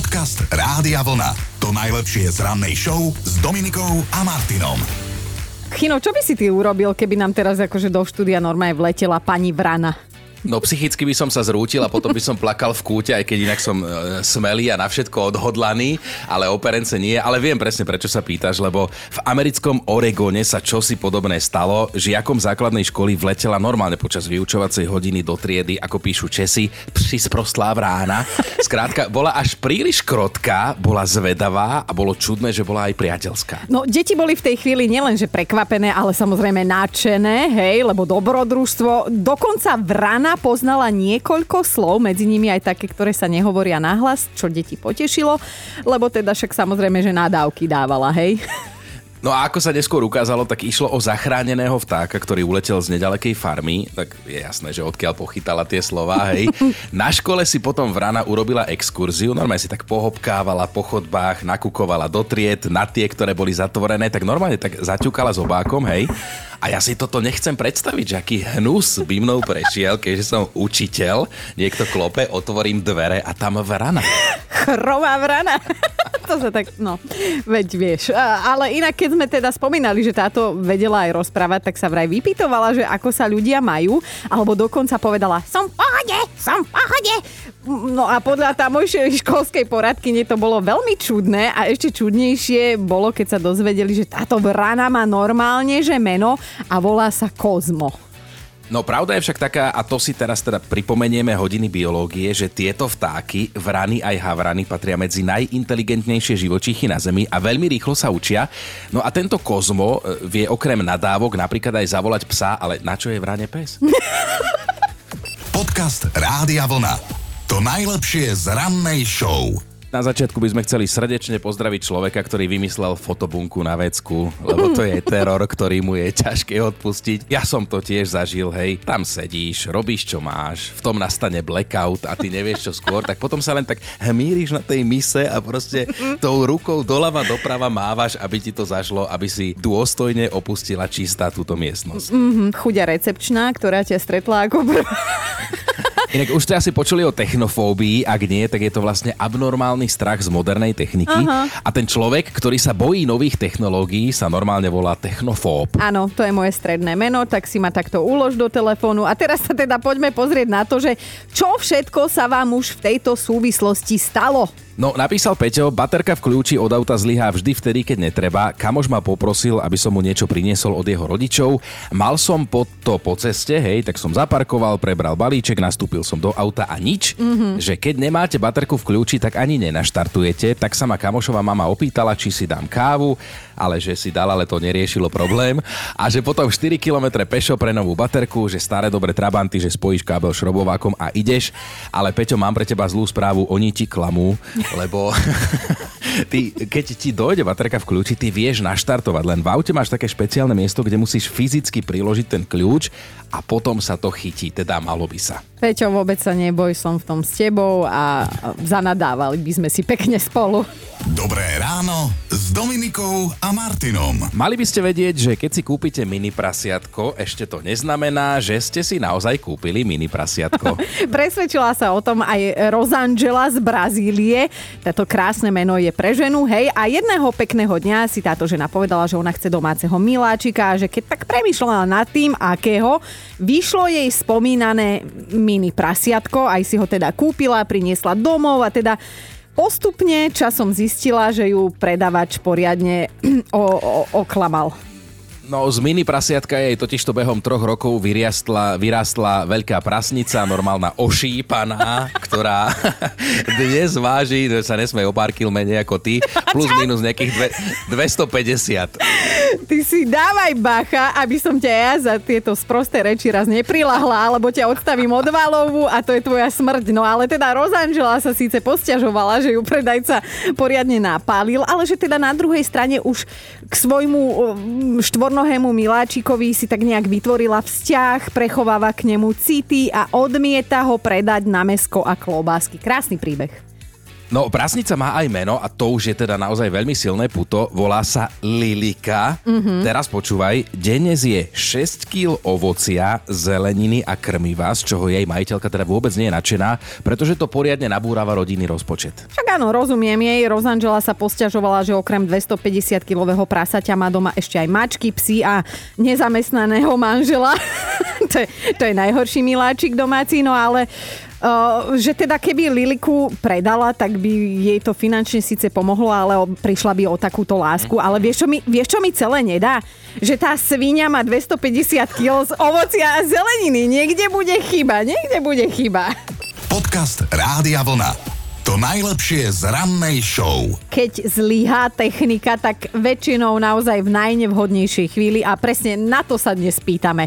Podcast Rádia Vlna. To najlepšie z rannej show s Dominikou a Martinom. Chino, čo by si ty urobil, keby nám teraz akože do štúdia normálne vletela pani vrana? No psychicky by som sa zrútil a potom by som plakal v kúte, aj keď inak som smelý a na všetko odhodlaný, ale o perence nie. Ale viem presne, prečo sa pýtaš, lebo v americkom Oregone sa čosi podobné stalo. Žiakom základnej školy vletela normálne počas vyučovacej hodiny do triedy, ako píšu Česi, přisprostlá vrána. Skrátka, bola až príliš krotká, bola zvedavá a bolo čudné, že bola aj priateľská. No, deti boli v tej chvíli nielenže prekvapené, ale samozrejme nadšené, hej, lebo dobrodružstvo, dokonca vrana poznala niekoľko slov, medzi nimi aj také, ktoré sa nehovoria nahlas, čo deti potešilo, lebo teda však samozrejme, že nádávky dávala, hej? No a ako sa neskôr ukázalo, tak išlo o zachráneného vtáka, ktorý uletel z nedalekej farmy, tak je jasné, že odkiaľ pochytala tie slová, hej. Na škole si potom vrana urobila exkurziu, normálne si tak pohopkávala po chodbách, nakukovala do tried, na tie, ktoré boli zatvorené, tak normálne tak zaťukala s obákom, hej. A ja si toto nechcem predstaviť, že aký hnus by mnou prešiel, keďže som učiteľ, niekto klope, otvorím dvere a tam vrana. Chrová vrana. To sa tak, no, veď vieš. Ale inak, keď sme teda spomínali, že táto vedela aj rozprávať, tak sa vraj vypytovala, že ako sa ľudia majú, alebo dokonca povedala, som v pohode. No a podľa tamojšej školskej poradkyne to bolo veľmi čudné a ešte čudnejšie bolo, keď sa dozvedeli, že táto vrana má normálne, že meno a volá sa Kozmo. No pravda je však taká, a to si teraz teda pripomenieme hodiny biológie, že tieto vtáky, vrany aj havrany, patria medzi najinteligentnejšie živočíchy na Zemi a veľmi rýchlo sa učia. No a tento Kozmo vie okrem nadávok napríklad aj zavolať psa, ale na čo je vrane pes? Podcast Rádia Vlna. To najlepšie z rannej show. Na začiatku by sme chceli srdečne pozdraviť človeka, ktorý vymyslel fotobunku na vecku, lebo to je teror, ktorý mu je ťažké odpustiť. Ja som to tiež zažil, hej. Tam sedíš, robíš, čo máš, v tom nastane blackout a ty nevieš, čo skôr, tak potom sa len tak hmíriš na tej mise a proste tou rukou doľava doprava mávaš, aby ti to zašlo, aby si dôstojne opustila čistá túto miestnosť. Chuďa recepčná, ktorá ťa stretla ako prvá. Inak už ste asi počuli o technofóbii, ak nie, tak je to vlastne abnormálny strach z modernej techniky. Aha. A ten človek, ktorý sa bojí nových technológií, sa normálne volá technofób. Áno, to je moje stredné meno, tak si ma takto ulož do telefónu. A teraz sa teda poďme pozrieť na to, že čo všetko sa vám už v tejto súvislosti stalo. No, napísal Peťo, baterka v kľúči od auta zlyhá vždy vtedy, keď netreba. Kamoš ma poprosil, aby som mu niečo priniesol od jeho rodičov. Mal som po ceste, hej, tak som zaparkoval, prebral balíček, nastúpil som do auta a nič. Že keď nemáte baterku v kľúči, tak ani nenaštartujete. Tak sa ma kamošova mama opýtala, či si dám kávu, ale že si dala, ale to neriešilo problém. A že potom 4 km pešo pre novú baterku, že staré dobre trabanty, že spojíš kábel šrobovákom a ideš. Ale Peťo, mám pre teba zlú správu, oni ti klamú. Lebo ty, keď ti dojde baterka v kľúči, ty vieš naštartovať, len v aute máš také špeciálne miesto, kde musíš fyzicky priložiť ten kľúč a potom sa to chytí, teda malo by sa. Peťo, vôbec sa neboj, som v tom s tebou a zanadávali by sme si pekne spolu. Dobré ráno s Dominikou a Martinom. Mali by ste vedieť, že keď si kúpite mini prasiatko, ešte to neznamená, že ste si naozaj kúpili mini prasiatko. Presvedčila sa o tom aj Rosangela z Brazílie. Táto krásne meno je pre ženu, hej. A jedného pekného dňa si táto žena povedala, že ona chce domáceho miláčika a že keď tak premýšľala nad tým, akého, vyšlo jej spomínané mini prasiatko, aj si ho teda kúpila, priniesla domov a teda postupne časom zistila, že ju predavač poriadne oklamal. No, z mini prasiatka jej totižto behom 3 rokov vyrástla veľká prasnica, normálna ošípaná, ktorá dnes váži, že sa nesmej o pár kil menej ako ty, plus minus nejakých 250. Ty si dávaj bacha, aby som ťa ja za tieto sprosté reči raz neprilahla, alebo ťa odstavím od valovú a to je tvoja smrť. No ale teda Rosangela sa síce posťažovala, že ju predajca poriadne napálil, ale že teda na druhej strane už k svojmu štvornohému miláčikovi si tak nejak vytvorila vzťah, prechováva k nemu city a odmieta ho predať na mäsko a klobásky. Krásny príbeh. No, prasnica má aj meno a to už je teda naozaj veľmi silné puto. Volá sa Lilika. Mm-hmm. Teraz počúvaj, denne zje 6 kg ovocia, zeleniny a krmiva, z čoho jej majiteľka teda vôbec nie je nadšená, pretože to poriadne nabúrava rodinný rozpočet. Však áno, rozumiem jej. Rosangela sa posťažovala, že okrem 250-kilového prasaťa má doma ešte aj mačky, psi a nezamestnaného manžela. To je najhorší miláčik domáci, no ale... že teda keby Liliku predala, tak by jej to finančne síce pomohlo, ale prišla by o takúto lásku. Ale vieš, čo mi celé nedá? Že tá svinia má 250 kg z ovocia a zeleniny. Niekde bude chyba. Podcast Rádia Vlna. To najlepšie z rannej show. Keď zlyhá technika, tak väčšinou naozaj v najnevhodnejšej chvíli a presne na to sa dnes pýtame.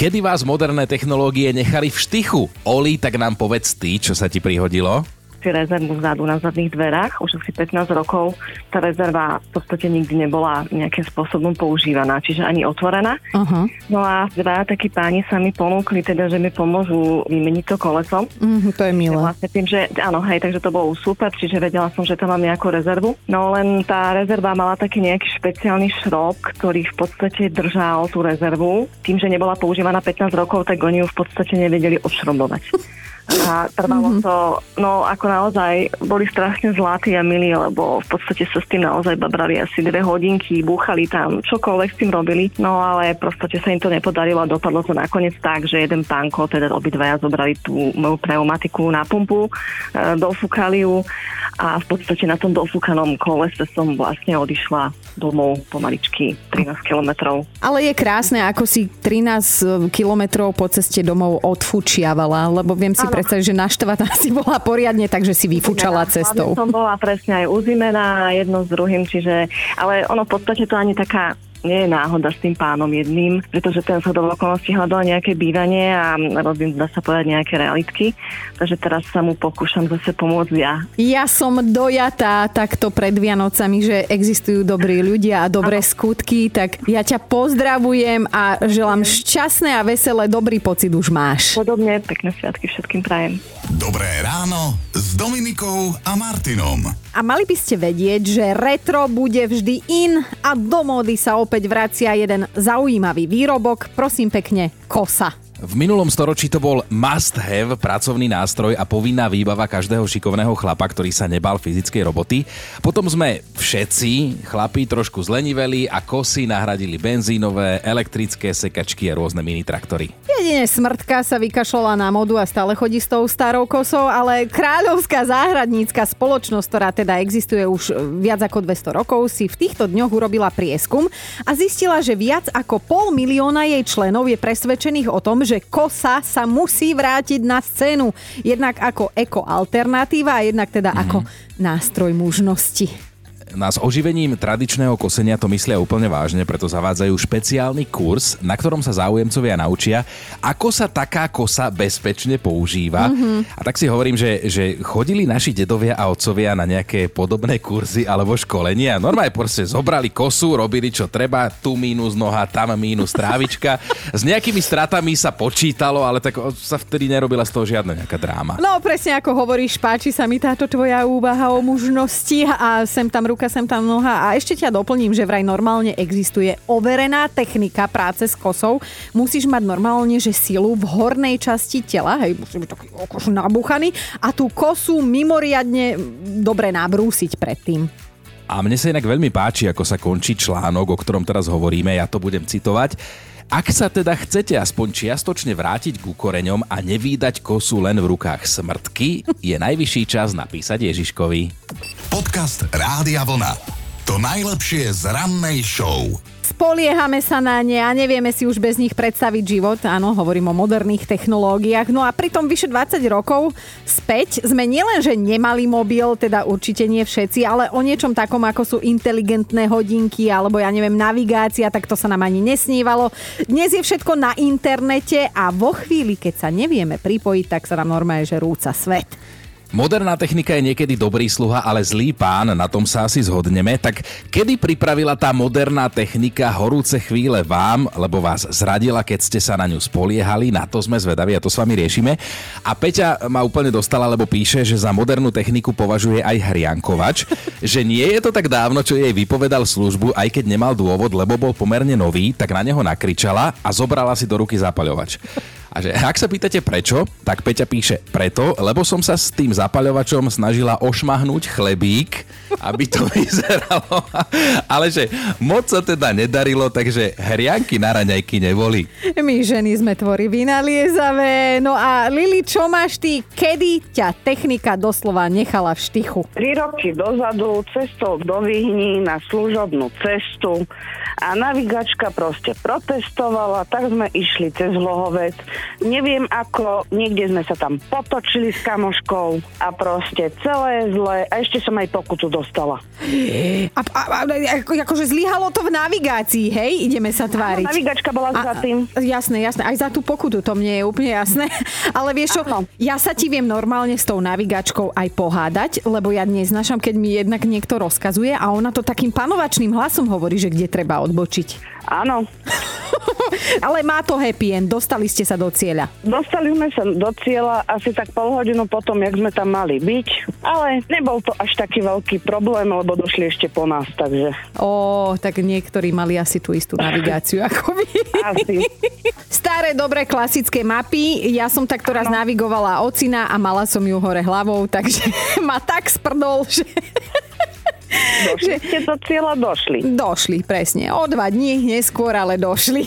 Kedy vás moderné technológie nechali v štychu? Oli, tak nám povedz ty, čo sa ti prihodilo. Rezervu vzadu na zadných dverách, už asi 15 rokov tá rezerva v podstate nikdy nebola nejakým spôsobom používaná, čiže ani otvorená. Uh-huh. No a dva takí páni sa mi ponúkli, teda, že mi pomôžu vymeniť to koleso. To je milé. Vlastne tým, že áno, hej, takže to bolo super, čiže vedela som, že tam mám nejakú rezervu. No len tá rezerva mala taký nejaký špeciálny šrob, ktorý v podstate držal tú rezervu. Tým, že nebola používaná 15 rokov, tak oni ju v podstate nevedeli odšrobovať. A trvalo to, no ako naozaj boli strašne zlatí a milí, lebo v podstate sa s tým naozaj babrali asi 2 hodinky, búchali tam, čokoľvek s tým robili, no ale proste sa im to nepodarilo a dopadlo to nakoniec tak, že jeden pánko, teda obidvaja zobrali tú moju pneumatiku na pumpu, dofúkali ju a v podstate na tom dofúkanom kolese som vlastne odišla domov pomaličky 13 kilometrov. Ale je krásne, ako si 13 kilometrov po ceste domov odfúčiavala, lebo viem si predstaviť, že naštvaná si bola poriadne, takže si vyfúčala cestou. Som bola presne aj uzimená, jedno s druhým, čiže, ale ono v podstate to ani taká nie je náhoda s tým pánom jedným, pretože ten sa do okolnosti hľadal nejaké bývanie a robím, dá sa povedať, nejaké realitky, takže teraz sa mu pokúšam zase pomôcť ja. Ja som dojatá takto pred Vianocami, že existujú dobrí ľudia a dobré skutky, tak ja ťa pozdravujem a želám šťastné a veselé, dobrý pocit už máš. Podobne, pekné sviatky všetkým prajem. Dobré ráno s Dominikou a Martinom. A mali by ste vedieť, že retro bude vždy in a do módy sa opäť vracia jeden zaujímavý výrobok, prosím pekne, kosa. V minulom storočí to bol must-have pracovný nástroj a povinná výbava každého šikovného chlapa, ktorý sa nebal fyzickej roboty. Potom sme všetci chlapi trošku zleniveli a kosy nahradili benzínové, elektrické sekačky a rôzne mini traktory. Jedine Smrtka sa vykašľala na modu a stále chodí s tou starou kosou, ale Kráľovská záhradnícka spoločnosť, ktorá teda existuje už viac ako 200 rokov, si v týchto dňoch urobila prieskum a zistila, že viac ako 500 000 jej členov je presvedčených o tom, že kosa sa musí vrátiť na scénu. Jednak ako ekoalternatíva a jednak teda ako nástroj mužnosti. Na s oživením tradičného kosenia to myslia úplne vážne, preto zavádzajú špeciálny kurz, na ktorom sa záujemcovia naučia, ako sa taká kosa bezpečne používa. A tak si hovorím, že chodili naši dedovia a otcovia na nejaké podobné kurzy alebo školenia. Normálne proste zobrali kosu, robili čo treba, tu mínus noha, tam mínus trávička. S nejakými stratami sa počítalo, ale tak sa vtedy nerobila z toho žiadna nejaká dráma. No presne ako hovoríš, páči sa mi táto tvoja úvaha o mužnosti a sem tam sem tam noha. A ešte ťa doplním, že vraj normálne existuje overená technika práce s kosou. Musíš mať normálne, že silu v hornej časti tela, hej, musí byť taký okoš nabúchaný a tú kosu mimoriadne dobre nabrúsiť predtým. A mne sa inak veľmi páči, ako sa končí článok, o ktorom teraz hovoríme, ja to budem citovať. Ak sa teda chcete aspoň čiastočne vrátiť ku koreňom a nevýdať kosu len v rukách Smrtky, je najvyšší čas napísať Ježiškovi. Podcast Rádia Vlna. To najlepšie z rannej show. Spoliehame sa na ne a nevieme si už bez nich predstaviť život. Áno, hovorím o moderných technológiách. No a pritom vyše 20 rokov späť sme nielenže nemali mobil, teda určite nie všetci, ale o niečom takom, ako sú inteligentné hodinky alebo ja neviem, navigácia, tak to sa nám ani nesnívalo. Dnes je všetko na internete a vo chvíli, keď sa nevieme pripojiť, tak sa nám normálne že rúca svet. Moderná technika je niekedy dobrý sluha, ale zlý pán, na tom sa asi zhodneme. Tak kedy pripravila tá moderná technika horúce chvíle vám, lebo vás zradila, keď ste sa na ňu spoliehali? Na to sme zvedaví a to s vami riešime. A Peťa ma úplne dostala, lebo píše, že za modernú techniku považuje aj hriankovač, že nie je to tak dávno, čo jej vypovedal službu, aj keď nemal dôvod, lebo bol pomerne nový, tak na neho nakričala a zobrala si do ruky zapaľovač. A že ak sa pýtate prečo, tak Peťa píše preto, lebo som sa s tým zapaľovačom snažila ošmahnúť chlebík, aby to vyzeralo. Ale že moc sa teda nedarilo, takže hrianky na raňajky neboli. My ženy sme tvoriví naliezavé. No a Lili, čo máš ty? Kedy ťa technika doslova nechala v štychu? 3 roky dozadu cestou do Výhni na služobnú cestu a navigačka proste protestovala, tak sme išli cez Hlohovec. Neviem ako, niekde sme sa tam potočili s kamoškou a proste celé zle a ešte som aj pokutu dostala. Akože zlyhalo to v navigácii, hej? Ideme sa tváriť. Áno, navigačka bola za tým. Jasné, aj za tú pokutu, to mne je úplne jasné. Ale vieš čo, ja sa ti viem normálne s tou navigačkou aj pohádať, lebo ja neznášam, keď mi jednak niekto rozkazuje a ona to takým panovačným hlasom hovorí, že kde treba odbočiť. Áno. Ale má to happy end, dostali ste sa do cieľa. Dostali sme sa do cieľa asi tak pol hodinu potom, jak sme tam mali byť, ale nebol to až taký veľký problém, lebo došli ešte po nás, takže... Tak niektorí mali asi tú istú navigáciu ako my. Asi. Staré, dobré, klasické mapy. Ja som takto raz navigovala ocina a mala som ju hore hlavou, takže ma tak sprdol, že... Došli ste do cieľa, došli. Došli, presne. O 2 dní neskôr, ale došli.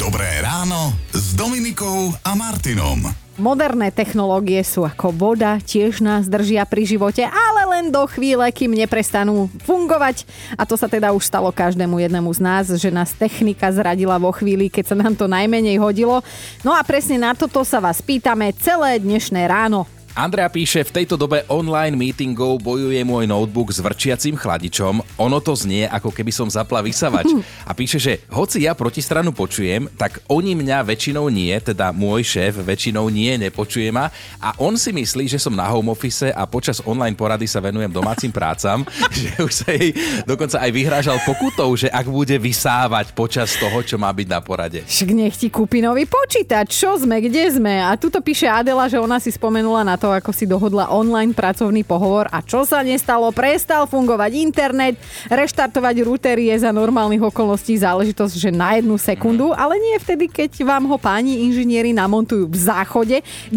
Dobré ráno s Dominikou a Martinom. Moderné technológie sú ako voda, tiež nás držia pri živote, ale len do chvíle, kým neprestanú fungovať. A to sa teda už stalo každému jednému z nás, že nás technika zradila vo chvíli, keď sa nám to najmenej hodilo. No a presne na toto sa vás pýtame celé dnešné ráno. Andrea píše, v tejto dobe online meetingov bojuje môj notebook s vrčiacím chladičom. Ono to znie, ako keby som zapla vysavač. A píše, že hoci ja protistranu počujem, tak oni mňa väčšinou nie, teda môj šéf väčšinou nie, nepočuje ma. A on si myslí, že som na home office a počas online porady sa venujem domácim prácam, že už sa jej dokonca aj vyhrážal pokutou, že ak bude vysávať počas toho, čo má byť na porade. Však nech ti kúpi nový počítač, čo sme, kde sme. A tuto píše Adela, že ona si spomenula na to, ako si dohodla online pracovný pohovor a čo sa nestalo, prestal fungovať internet, reštartovať router je za normálnych okolností záležitosť, že na 1 sekundu, ale nie vtedy, keď vám ho páni inžinieri namontujú v záchode 2,5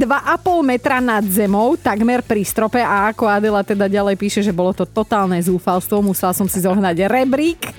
metra nad zemou, takmer pri strope a ako Adela teda ďalej píše, že bolo to totálne zúfalstvo, musela som si zohnať rebrík,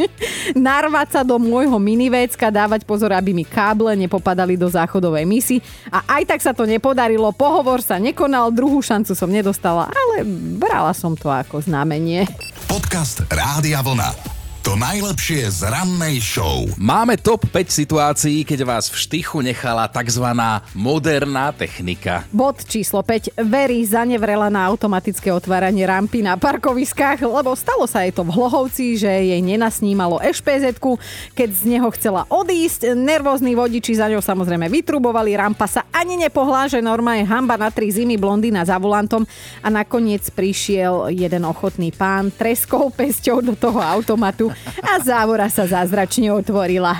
narvať sa do môjho minivécka, dávať pozor, aby mi káble nepopadali do záchodovej misy a aj tak sa to nepodarilo, pohovor sa nekonal, druhú šancu som nedostala, ale brala som to ako znamenie. Podcast Rádia Vlna. To najlepšie z rannej show. Máme top 5 situácií, keď vás v štychu nechala takzvaná moderná technika. Bod číslo 5. Veri zanevrela na automatické otváranie rampy na parkoviskách, lebo stalo sa jej to v Hlohovci, že jej nenasnímalo EPZku, keď z neho chcela odísť. Nervózni vodiči za ňou samozrejme vytrubovali, rampa sa ani nepohla, že norma je hanba na 3 zimy, blondína za volantom a nakoniec prišiel jeden ochotný pán treskou pesťou do toho automatu a závora sa zázračne otvorila.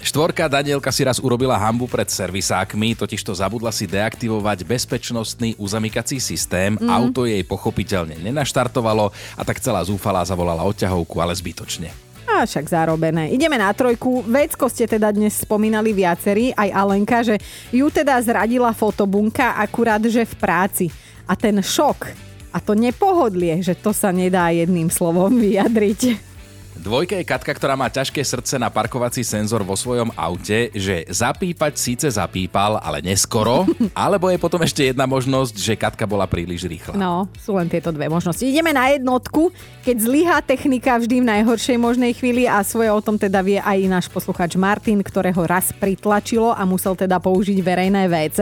4. Danielka si raz urobila hanbu pred servisákmi, totižto zabudla si deaktivovať bezpečnostný uzamykací systém, auto jej pochopiteľne nenaštartovalo a tak celá zúfala zavolala odťahovku, ale zbytočne. A však zarobené. Ideme na 3. Vecko ste teda dnes spomínali viacerí, aj Alenka, že ju teda zradila fotobunka akurát, že v práci. A ten šok a to nepohodlie, že to sa nedá jedným slovom vyjadriť. 2. je Katka, ktorá má ťažké srdce na parkovací senzor vo svojom aute, že zapípať síce zapípal, ale neskoro, alebo je potom ešte jedna možnosť, že Katka bola príliš rýchla. No, sú len tieto dve možnosti. Ideme na 1. Keď zlyhá technika vždy v najhoršej možnej chvíli a svoje o tom teda vie aj náš posluchač Martin, ktorého raz pritlačilo a musel teda použiť verejné WC.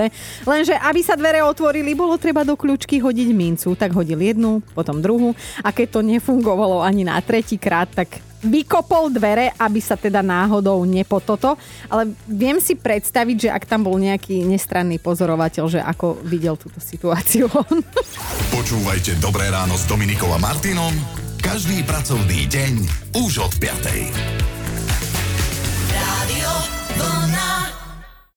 Lenže aby sa dvere otvorili, bolo treba do kľúčky hodiť mincu, tak hodil 1, potom 2 a keď to nefungovalo ani na 3. krát, tak vykopol dvere, aby sa teda náhodou nepototo, ale viem si predstaviť, že ak tam bol nejaký nestranný pozorovateľ, že ako videl túto situáciu on. Počúvajte Dobré ráno s Dominikou a Martinom každý pracovný deň už od 5.